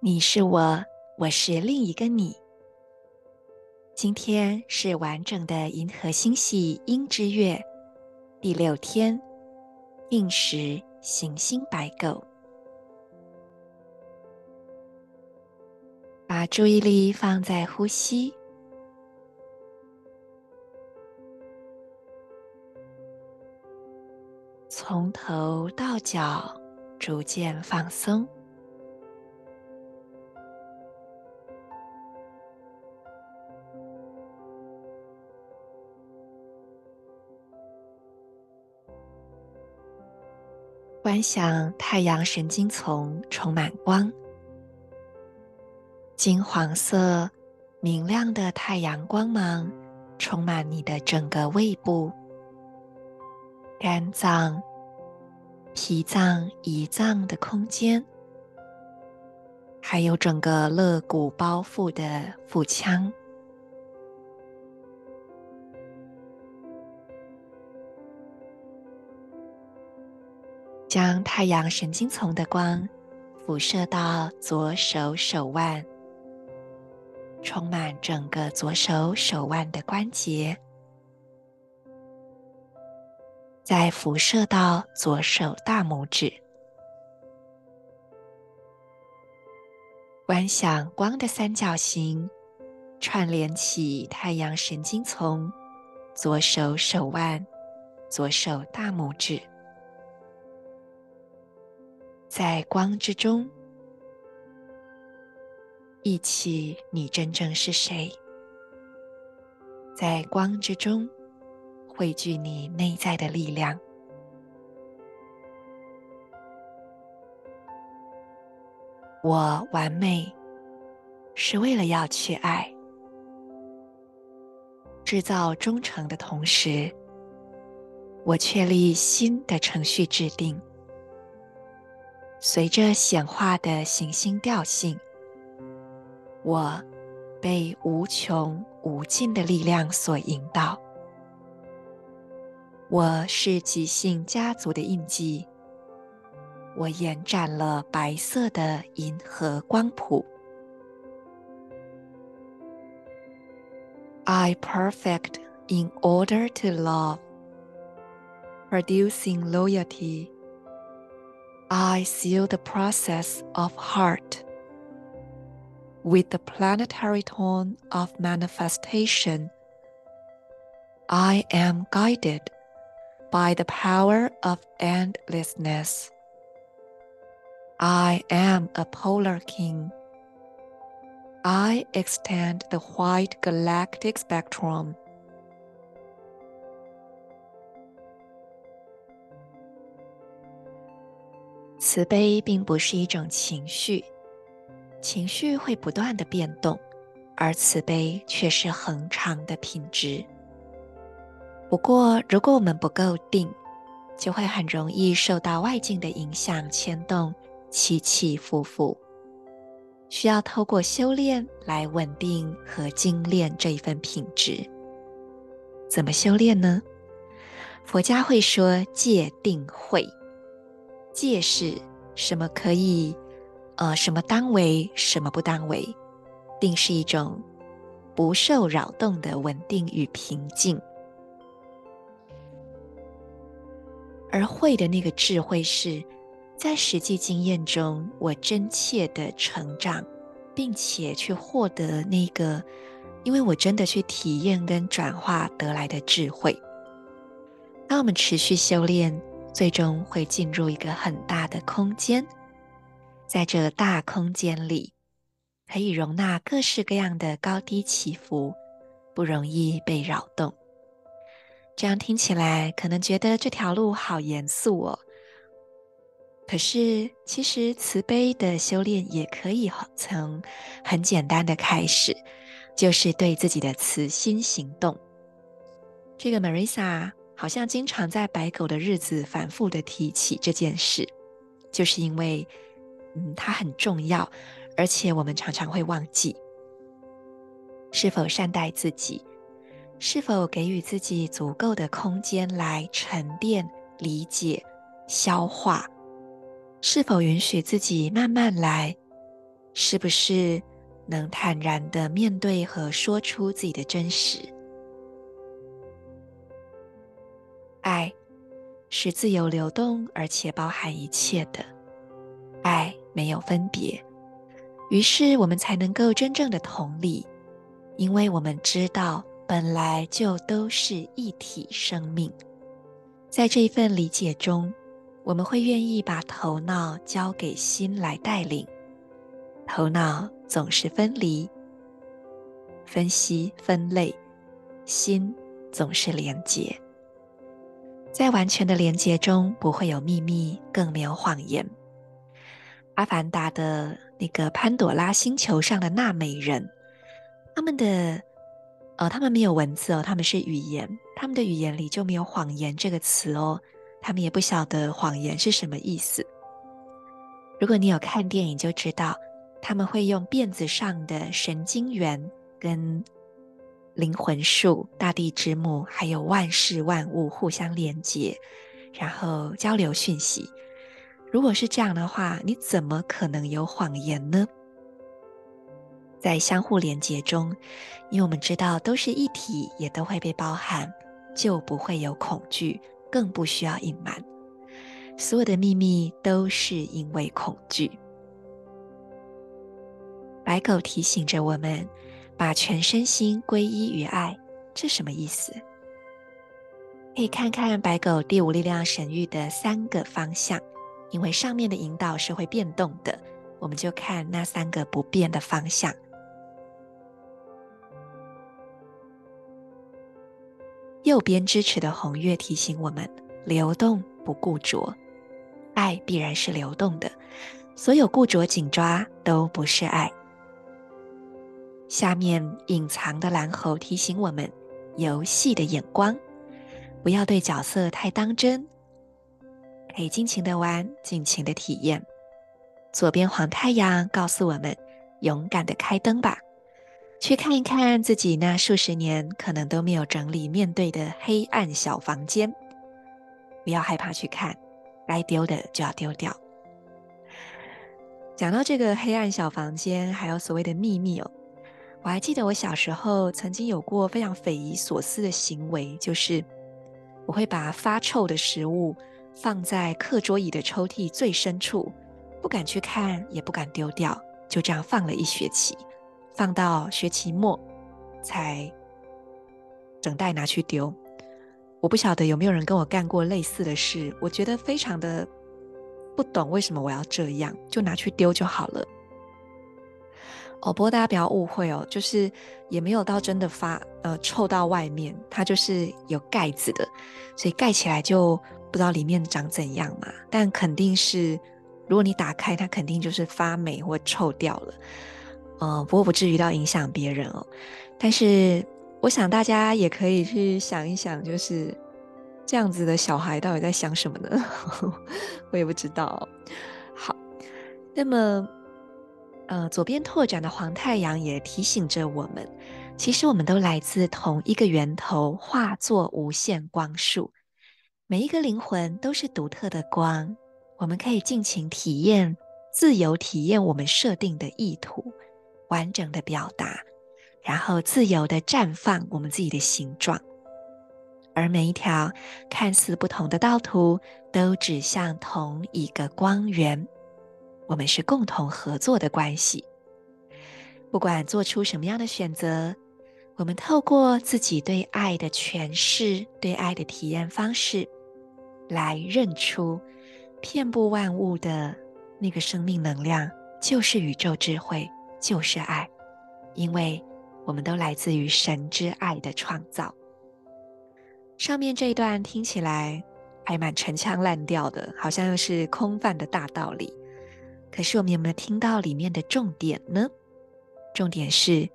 你是我，我是另一个你。今天是完整的银河星系鹰之月第6天，映时行星白狗。把注意力放在呼吸，从头到脚逐渐放松。观想太阳神经丛充满光，金黄色明亮的太阳光芒充满你的整个胃部、肝脏、脾脏、胰脏的空间，还有整个肋骨包覆的腹腔。将太阳神经丛的光辐射到左手手腕，充满整个左手手腕的关节，再辐射到左手大拇指。观想光的三角形串联起太阳神经丛、左手手腕、左手大拇指。在光之中，忆起你真正是谁。在光之中，汇聚你内在的力量。我完美，是为了要去爱。制造忠诚的同时，我确立新的程序制定。随着显化的行星调性，我被无穷无尽的力量所引导。我是极性家族的印记，我延展了白色的银河光谱。 I perfect in order to love, producing loyalty. I seal the process of heart with the planetary tone of manifestation. I am guided by the power of endlessness. I am a polar king. I extend the white galactic spectrum. 慈悲并不是一种情绪，情绪会不断的变动，而慈悲却是恒常的品质。不过，如果我们不够定，就会很容易受到外境的影响牵动，起起伏伏。需要透过修炼来稳定和精炼这一份品质。怎么修炼呢？佛家会说戒定慧。戒是什么可以，什么当为，什么不当为。定是一种不受扰动的稳定与平静。而慧的那个智慧是，在实际经验中，我真切的成长，并且去获得那个，因为我真的去体验跟转化得来的智慧。当我们持续修炼，最终会进入一个很大的空间，在这大空间里，可以容纳各式各样的高低起伏，不容易被扰动。这样听起来可能觉得这条路好严肃哦，可是其实慈悲的修炼也可以从很简单的开始，就是对自己的慈心行动。这个 Marisa 好像经常在白狗的日子反复的提起这件事，就是因为它很重要，而且我们常常会忘记。是否善待自己，是否给予自己足够的空间来沉淀、理解、消化，是否允许自己慢慢来，是不是能坦然地面对和说出自己的真实。爱是自由流动而且包含一切的，爱没有分别，于是我们才能够真正的同理，因为我们知道本来就都是一体生命。在这一份理解中，我们会愿意把头脑交给心来带领。头脑总是分离、分析、分类，心总是连结。在完全的连结中，不会有秘密，更没有谎言。阿凡达的那个潘朵拉星球上的纳美人，他们没有文字哦，他们是语言，他们的语言里就没有谎言这个词哦，他们也不晓得谎言是什么意思。如果你有看电影就知道，他们会用辫子上的神经元跟灵魂树、大地之母还有万事万物互相连接，然后交流讯息。如果是这样的话，你怎么可能有谎言呢？在相互连结中，因为我们知道都是一体，也都会被包含，就不会有恐惧，更不需要隐瞒。所有的秘密都是因为恐惧。白狗提醒着我们，把全身心皈依于爱，这什么意思？可以看看白狗第5力量神域的3个方向，因为上面的引导是会变动的，我们就看那3个不变的方向。右边支持的红月提醒我们，流动不固着，爱必然是流动的，所有固着紧抓都不是爱。下面隐藏的蓝猴提醒我们，游戏的眼光，不要对角色太当真，可以尽情的玩，尽情的体验。左边黄太阳告诉我们，勇敢的开灯吧，去看一看自己那数十年可能都没有整理面对的黑暗小房间，不要害怕去看，该丢的就要丢掉。讲到这个黑暗小房间，还有所谓的秘密哦，我还记得我小时候曾经有过非常匪夷所思的行为，就是我会把发臭的食物放在课桌椅的抽屉最深处，不敢去看，也不敢丢掉，就这样放了一学期，放到学期末才整袋拿去丢。我不晓得有没有人跟我干过类似的事，我觉得非常的不懂为什么我要这样，就拿去丢就好了。不过大家不要误会哦，就是也没有到真的臭到外面，它就是有盖子的，所以盖起来就不知道里面长怎样嘛。但肯定是，如果你打开它，肯定就是发霉或臭掉了。不过不至于到影响别人哦。但是我想大家也可以去想一想，就是这样子的小孩到底在想什么呢？我也不知道哦。好，那么左边拓展的黄太阳也提醒着我们，其实我们都来自同一个源头，化作无限光束。每一个灵魂都是独特的光，我们可以尽情体验，自由体验我们设定的意图，完整的表达，然后自由的绽放我们自己的形状。而每一条看似不同的道途，都指向同一个光源。我们是共同合作的关系，不管做出什么样的选择，我们透过自己对爱的诠释、对爱的体验方式，来认出遍布万物的那个生命能量，就是宇宙智慧，就是爱。因为我们都来自于神之爱的创造。上面这一段听起来还蛮陈腔滥调的，好像又是空泛的大道理，可是我们有没有听到里面的重点呢？重点是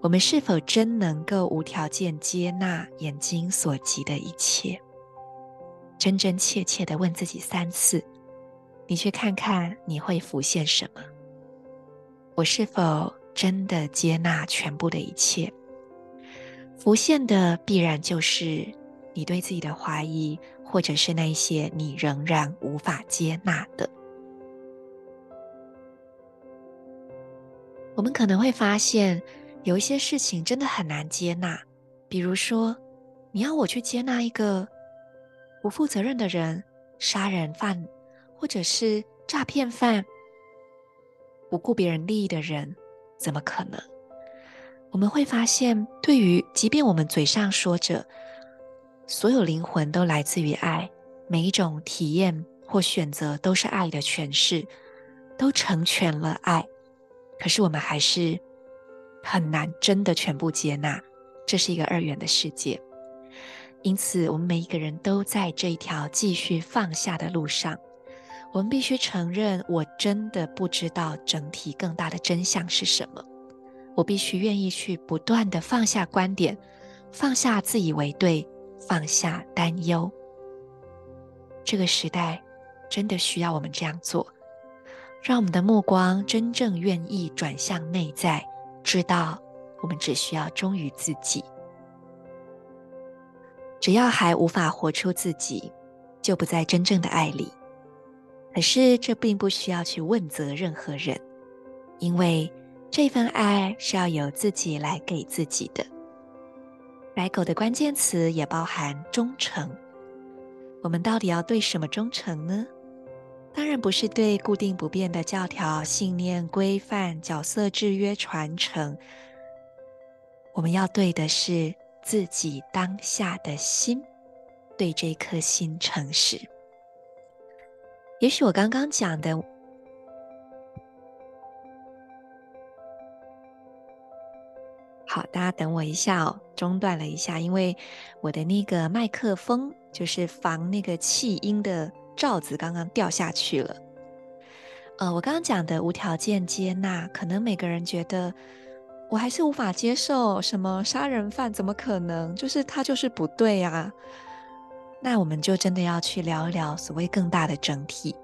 我们是否真能够无条件接纳眼睛所及的一切？真真切切地问自己3次，你去看看你会浮现什么。我是否真的接纳全部的一切？浮现的必然就是你对自己的怀疑，或者是那一些你仍然无法接纳的。我们可能会发现有一些事情真的很难接纳，比如说你要我去接纳一个不负责任的人，杀人犯或者是诈骗犯，不顾别人利益的人，怎么可能？我们会发现，对于即便我们嘴上说着所有灵魂都来自于爱，每一种体验或选择都是爱的诠释，都成全了爱，可是我们还是很难真的全部接纳，这是一个2元的世界。因此我们每一个人都在这一条继续放下的路上，我们必须承认，我真的不知道整体更大的真相是什么，我必须愿意去不断的放下观点，放下自以为对，放下担忧。这个时代真的需要我们这样做，让我们的目光真正愿意转向内在，知道我们只需要忠于自己。只要还无法活出自己，就不在真正的爱里。可是这并不需要去问责任何人，因为这份爱是要由自己来给自己的。白狗的关键词也包含忠诚，我们到底要对什么忠诚呢？当然不是对固定不变的教条、信念、规范、角色制约、传承，我们要对的是自己当下的心，对这颗心诚实。也许我刚刚讲的好，大家等我一下哦，中断了一下，因为我的那个麦克风就是防那个气音的罩子刚刚掉下去了。我刚刚讲的无条件接纳，可能每个人觉得我还是无法接受，什么杀人犯怎么可能，就是他就是不对啊。那我们就真的要去聊一聊所谓更大的整体。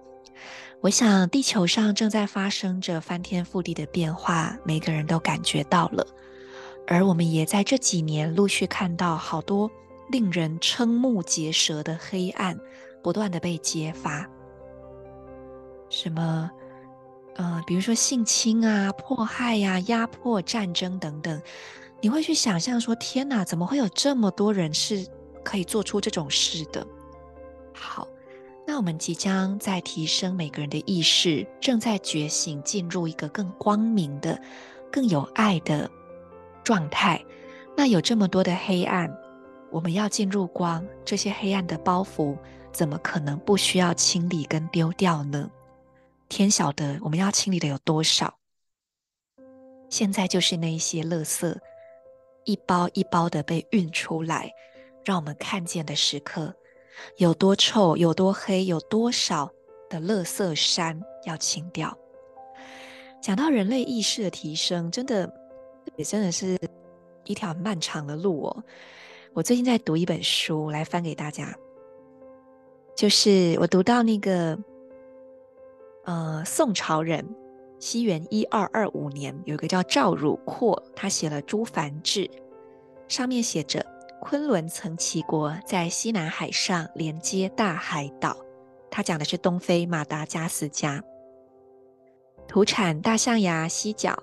我想地球上正在发生着翻天覆地的变化，每个人都感觉到了，而我们也在这几年陆续看到好多令人瞠目结舌的黑暗不断的被揭发，什么比如说性侵啊、迫害啊、压迫、战争等等，你会去想象说，天哪，怎么会有这么多人是可以做出这种事的？好，那我们即将在提升每个人的意识，正在觉醒，进入一个更光明的、更有爱的状态。那有这么多的黑暗，我们要进入光，这些黑暗的包袱怎么可能不需要清理跟丢掉呢？天晓得我们要清理的有多少。现在就是那一些垃圾一包一包的被运出来，让我们看见的时刻，有多臭，有多黑，有多少的垃圾山要清掉。讲到人类意识的提升，真的是一条漫长的路哦。我最近在读一本书，来翻给大家，就是我读到那个宋朝人，西元1225年，有一个叫赵汝阔，他写了《诸藩志》，上面写着：昆仑曾齐国在西南海上连接大海岛，他讲的是东非马达加斯加，土产大象牙、犀角，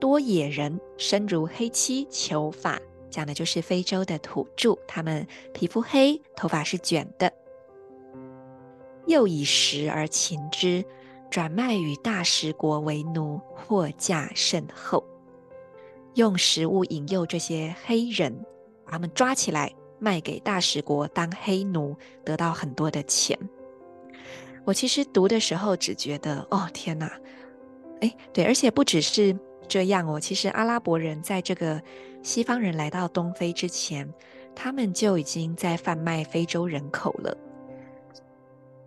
多野人，身如黑漆，裘发，讲的就是非洲的土著，他们皮肤黑，头发是卷的。又以石而擒之，转卖与大石国为奴，货价甚厚。用食物引诱这些黑人，把他们抓起来卖给大石国当黑奴，得到很多的钱。我其实读的时候只觉得，哦天哪，对，而且不只是这样哦，其实阿拉伯人在这个西方人来到东非之前，他们就已经在贩卖非洲人口了。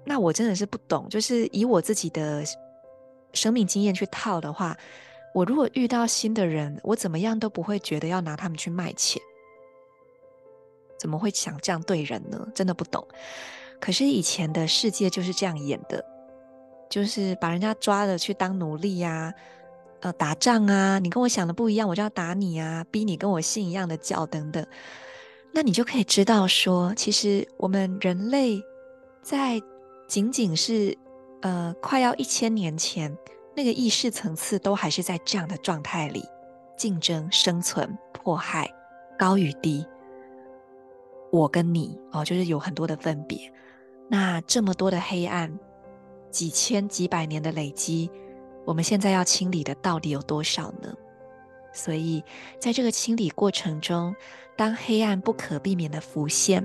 那我真的是不懂，就是以我自己的生命经验去套的话，我如果遇到新的人，我怎么样都不会觉得要拿他们去卖钱，怎么会想这样对人呢？真的不懂。可是以前的世界就是这样演的，就是把人家抓了去当奴隶啊，打仗啊，你跟我想的不一样，我就要打你啊，逼你跟我信一样的教等等。那你就可以知道说，其实我们人类在仅仅是快要1000年前那个意识层次都还是在这样的状态里，竞争、生存、迫害、高与低，我跟你哦，就是有很多的分别。那这么多的黑暗，几千几百年的累积，我们现在要清理的到底有多少呢？所以在这个清理过程中，当黑暗不可避免的浮现，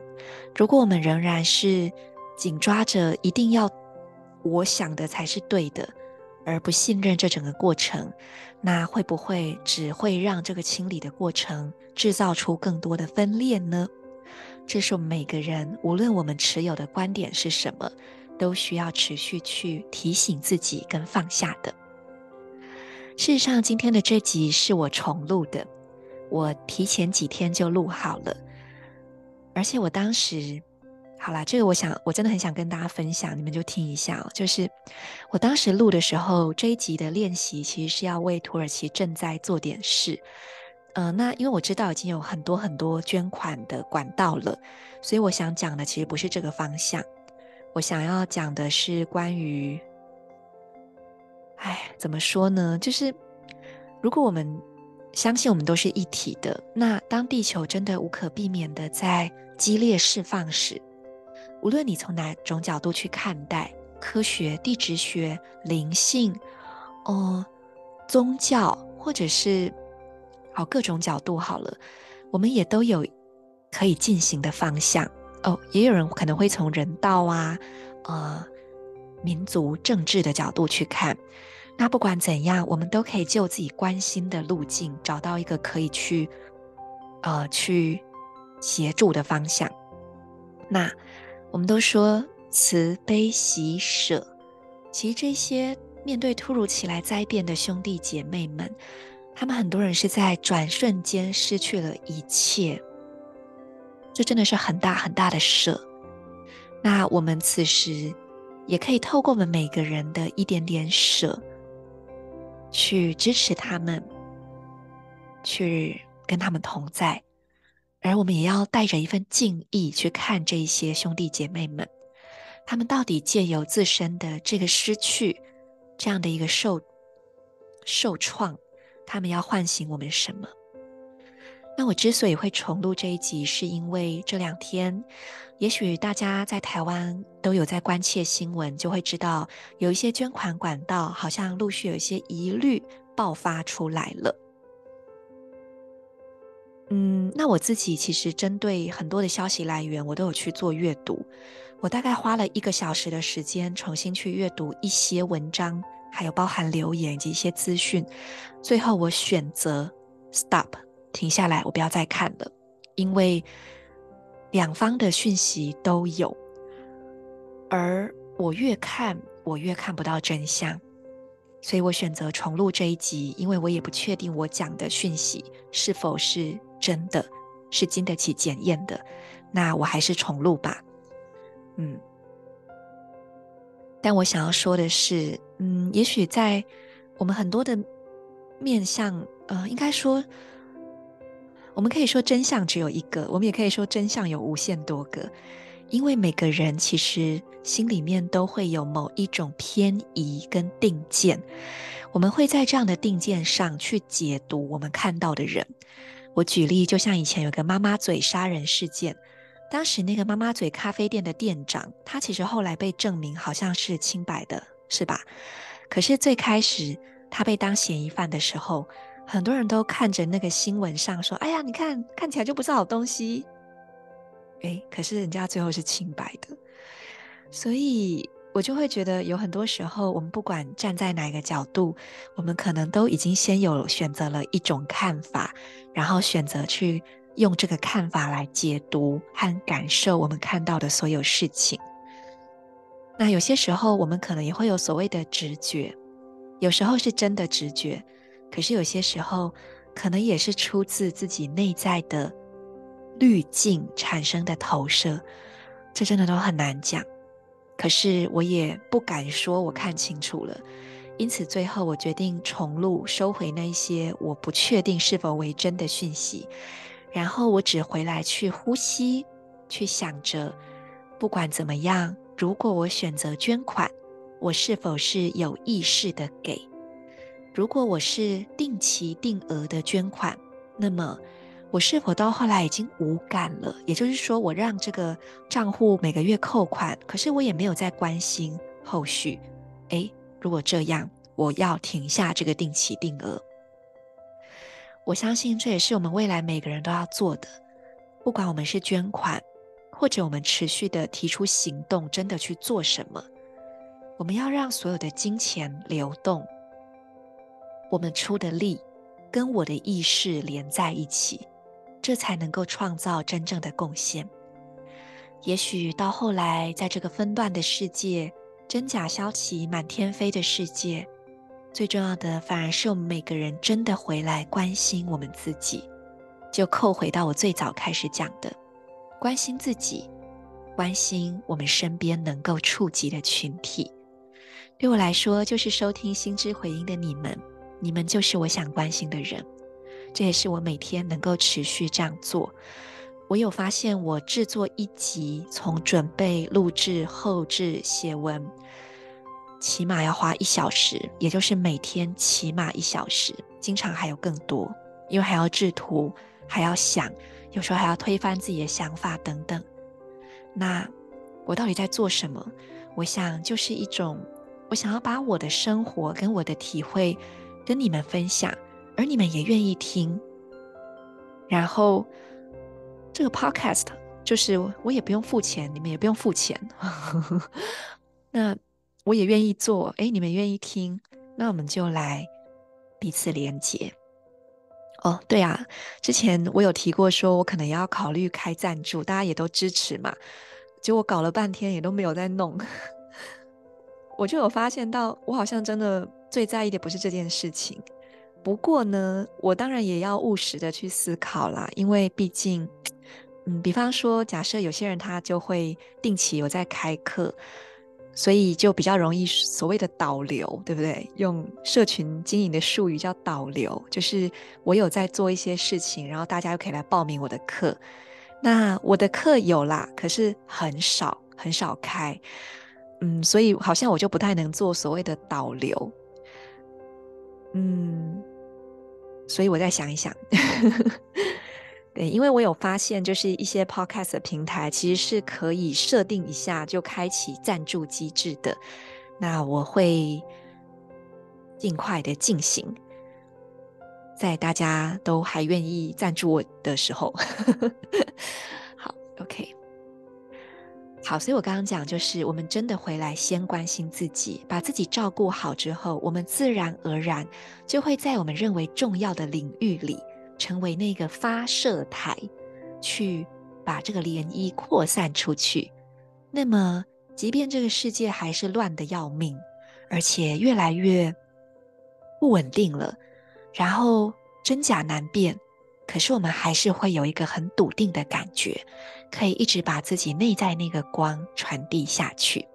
如果我们仍然是紧抓着一定要我想的才是对的，而不信任这整个过程，那会不会只会让这个清理的过程制造出更多的分裂呢？这是我们每个人，无论我们持有的观点是什么，都需要持续去提醒自己跟放下的。事实上，今天的这集是我重录的，我提前几天就录好了，而且我当时好啦，这个我真的很想跟大家分享，你们就听一下哦。就是我当时录的时候，这一集的练习其实是要为土耳其赈灾做点事。那因为我知道已经有很多很多捐款的管道了，所以我想讲的其实不是这个方向。我想要讲的是关于，怎么说呢？就是如果我们相信我们都是一体的，那当地球真的无可避免的在激烈释放时，无论你从哪种角度去看待，科学、地质学、灵性、宗教，或者是各种角度好了，我们也都有可以进行的方向哦。也有人可能会从人道啊、民族政治的角度去看。那不管怎样，我们都可以就自己关心的路径，找到一个可以去协助的方向。那我们都说慈悲喜舍，其实这些面对突如其来灾变的兄弟姐妹们，他们很多人是在转瞬间失去了一切，这真的是很大很大的舍。那我们此时也可以透过我们每个人的一点点舍，去支持他们，去跟他们同在。而我们也要带着一份敬意去看这些兄弟姐妹们，他们到底借由自身的这个失去，这样的一个受创，他们要唤醒我们什么？那我之所以会重录这一集，是因为这2天，也许大家在台湾都有在关切新闻，就会知道有一些捐款管道好像陆续有一些疑虑爆发出来了。那我自己其实针对很多的消息来源，我都有去做阅读。我大概花了1个小时的时间，重新去阅读一些文章，还有包含留言以及一些资讯。最后我选择 stop 停下来，我不要再看了，因为2方的讯息都有，而我越看我越看不到真相。所以我选择重录这一集，因为我也不确定我讲的讯息是否是真的，是经得起检验的，那我还是重录吧。但我想要说的是，也许在我们很多的面向，应该说，我们可以说真相只有一个，我们也可以说真相有无限多个，因为每个人其实心里面都会有某一种偏移跟定见，我们会在这样的定见上去解读我们看到的人。我举例，就像以前有个妈妈嘴杀人事件，当时那个妈妈嘴咖啡店的店长，他其实后来被证明好像是清白的，是吧？可是最开始他被当嫌疑犯的时候，很多人都看着那个新闻上说，哎呀，你看，看起来就不是好东西，可是人家最后是清白的。所以我就会觉得有很多时候我们不管站在哪个角度，我们可能都已经先有选择了一种看法，然后选择去用这个看法来解读和感受我们看到的所有事情。那有些时候我们可能也会有所谓的直觉，有时候是真的直觉，可是有些时候可能也是出自自己内在的滤镜产生的投射，这真的都很难讲。可是我也不敢说我看清楚了，因此最后我决定重录，收回那些我不确定是否为真的讯息，然后我只回来去呼吸，去想着不管怎么样，如果我选择捐款，我是否是有意识的给？如果我是定期定额的捐款，那么我是否到后来已经无感了？也就是说，我让这个账户每个月扣款，可是我也没有在关心后续。如果这样，我要停下这个定期定额。我相信这也是我们未来每个人都要做的，不管我们是捐款，或者我们持续的提出行动，真的去做什么，我们要让所有的金钱流动，我们出的力跟我的意识连在一起，这才能够创造真正的贡献。也许到后来，在这个纷乱的世界，真假消息满天飞的世界，最重要的反而是我们每个人真的回来关心我们自己。就扣回到我最早开始讲的，关心自己，关心我们身边能够触及的群体。对我来说，就是收听心之回音的你们，你们就是我想关心的人，这也是我每天能够持续这样做。我有发现，我制作一集，从准备、录制、后制、写文，起码要花1小时，也就是每天起码1小时，经常还有更多，因为还要制图，还要想，有时候还要推翻自己的想法等等。那我到底在做什么？我想就是一种，我想要把我的生活跟我的体会跟你们分享，而你们也愿意听。然后这个 podcast 就是我也不用付钱，你们也不用付钱那我也愿意做，你们愿意听，那我们就来彼此连结。对啊，之前我有提过说我可能要考虑开赞助，大家也都支持嘛，结果我搞了半天也都没有在弄我就有发现到我好像真的最在意的不是这件事情。不过呢，我当然也要务实的去思考啦，因为毕竟比方说假设有些人他就会定期有在开课，所以就比较容易所谓的导流，对不对？用社群经营的术语叫导流，就是我有在做一些事情，然后大家又可以来报名我的课。那我的课有啦，可是很少开，所以好像我就不太能做所谓的导流。所以我再想一想对，因为我有发现就是一些 podcast 的平台其实是可以设定一下就开启赞助机制的，那我会尽快的进行，在大家都还愿意赞助我的时候好 OK， 好，所以我刚刚讲就是我们真的回来先关心自己，把自己照顾好之后，我们自然而然就会在我们认为重要的领域里成为那个发射台，去把这个涟漪扩散出去。那么即便这个世界还是乱得要命，而且越来越不稳定了，然后真假难辨，可是我们还是会有一个很笃定的感觉，可以一直把自己内在那个光传递下去。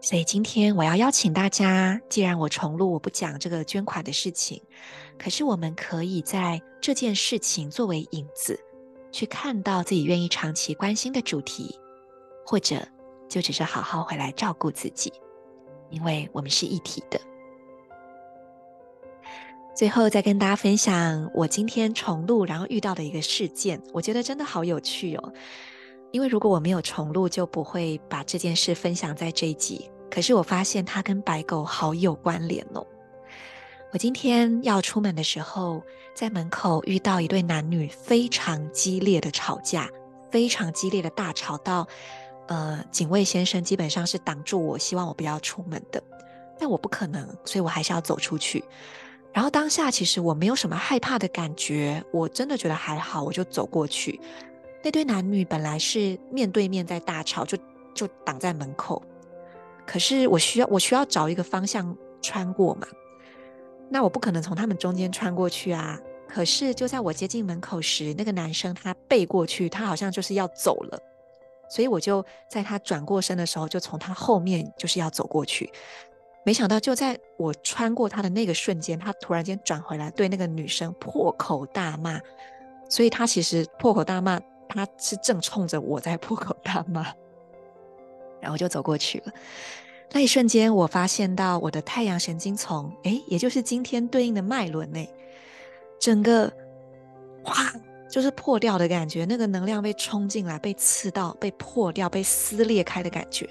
所以今天我要邀请大家，既然我重录，我不讲这个捐款的事情，可是我们可以在这件事情作为引子，去看到自己愿意长期关心的主题，或者就只是好好回来照顾自己，因为我们是一体的。最后再跟大家分享我今天重录然后遇到的一个事件，我觉得真的好有趣哦。因为如果我没有重录，就不会把这件事分享在这一集，可是我发现它跟白狗好有关联哦。我今天要出门的时候，在门口遇到一对男女非常激烈的吵架，非常激烈的大吵，到警卫先生基本上是挡住我，希望我不要出门的，但我不可能，所以我还是要走出去。然后当下其实我没有什么害怕的感觉，我真的觉得还好，我就走过去。那对男女本来是面对面在大吵，就挡在门口，可是我需要找一个方向穿过嘛，那我不可能从他们中间穿过去啊。可是就在我接近门口时，那个男生他背过去，他好像就是要走了，所以我就在他转过身的时候，就从他后面就是要走过去。没想到就在我穿过他的那个瞬间，他突然间转回来，对那个女生破口大骂。所以他其实破口大骂，他是正冲着我在破口大骂，然后就走过去了。那一瞬间我发现到我的太阳神经丛，也就是今天对应的脉轮内，整个哇就是破掉的感觉，那个能量被冲进来，被刺到，被破掉，被撕裂开的感觉。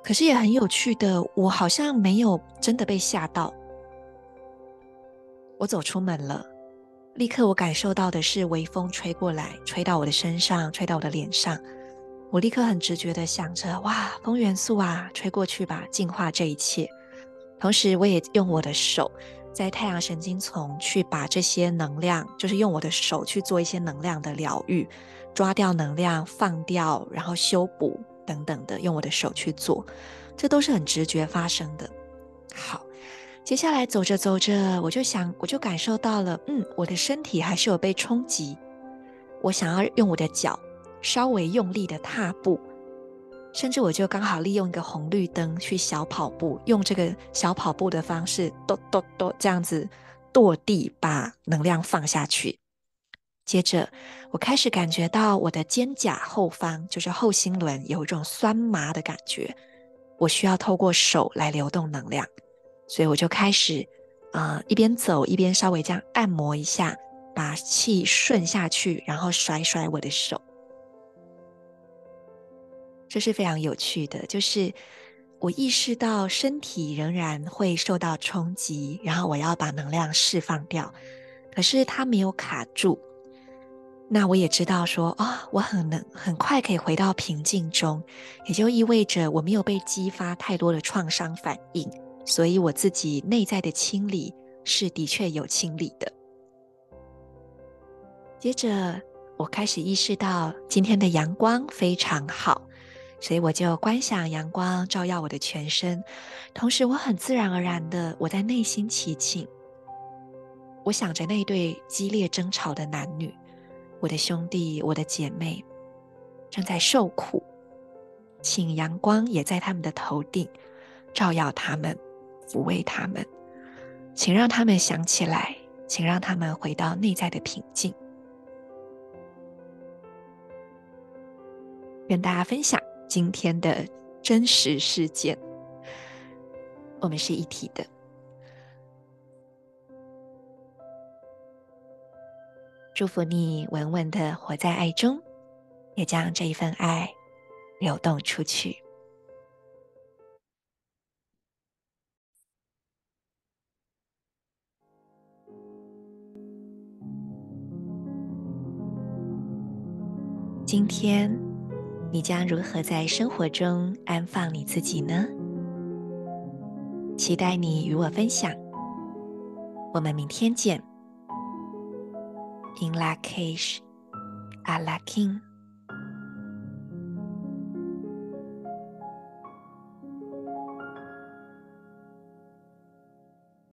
可是也很有趣的，我好像没有真的被吓到。我走出门了，立刻我感受到的是微风吹过来，吹到我的身上，吹到我的脸上。我立刻很直觉的想着，哇，风元素啊，吹过去吧，净化这一切。同时我也用我的手在太阳神经丛去把这些能量，就是用我的手去做一些能量的疗愈，抓掉能量，放掉，然后修补等等的，用我的手去做，这都是很直觉发生的。好，接下来走着走着，我就感受到了，我的身体还是有被冲击，我想要用我的脚稍微用力的踏步，甚至我就刚好利用一个红绿灯去小跑步，用这个小跑步的方式咚咚咚这样子跺地把能量放下去。接着我开始感觉到我的肩胛后方，就是后心轮，有一种酸麻的感觉，我需要透过手来流动能量。所以我就开始一边走一边稍微这样按摩一下，把气顺下去，然后甩甩我的手。这是非常有趣的，就是我意识到身体仍然会受到冲击，然后我要把能量释放掉，可是它没有卡住。那我也知道说我很快可以回到平静中，也就意味着我没有被激发太多的创伤反应，所以我自己内在的清理是的确有清理的。接着我开始意识到今天的阳光非常好，所以我就观想阳光照耀我的全身，同时我很自然而然的，我在内心祈请，我想着那对激烈争吵的男女，我的兄弟，我的姐妹正在受苦，请阳光也在他们的头顶照耀他们，抚慰他们，请让他们想起来，请让他们回到内在的平静。跟大家分享今天的真实事件，我们是一体的。祝福你稳稳的活在爱中，也将这一份爱流动出去。今天你将如何在生活中安放你自己呢？期待你与我分享，我们明天见。In La Cage a la King。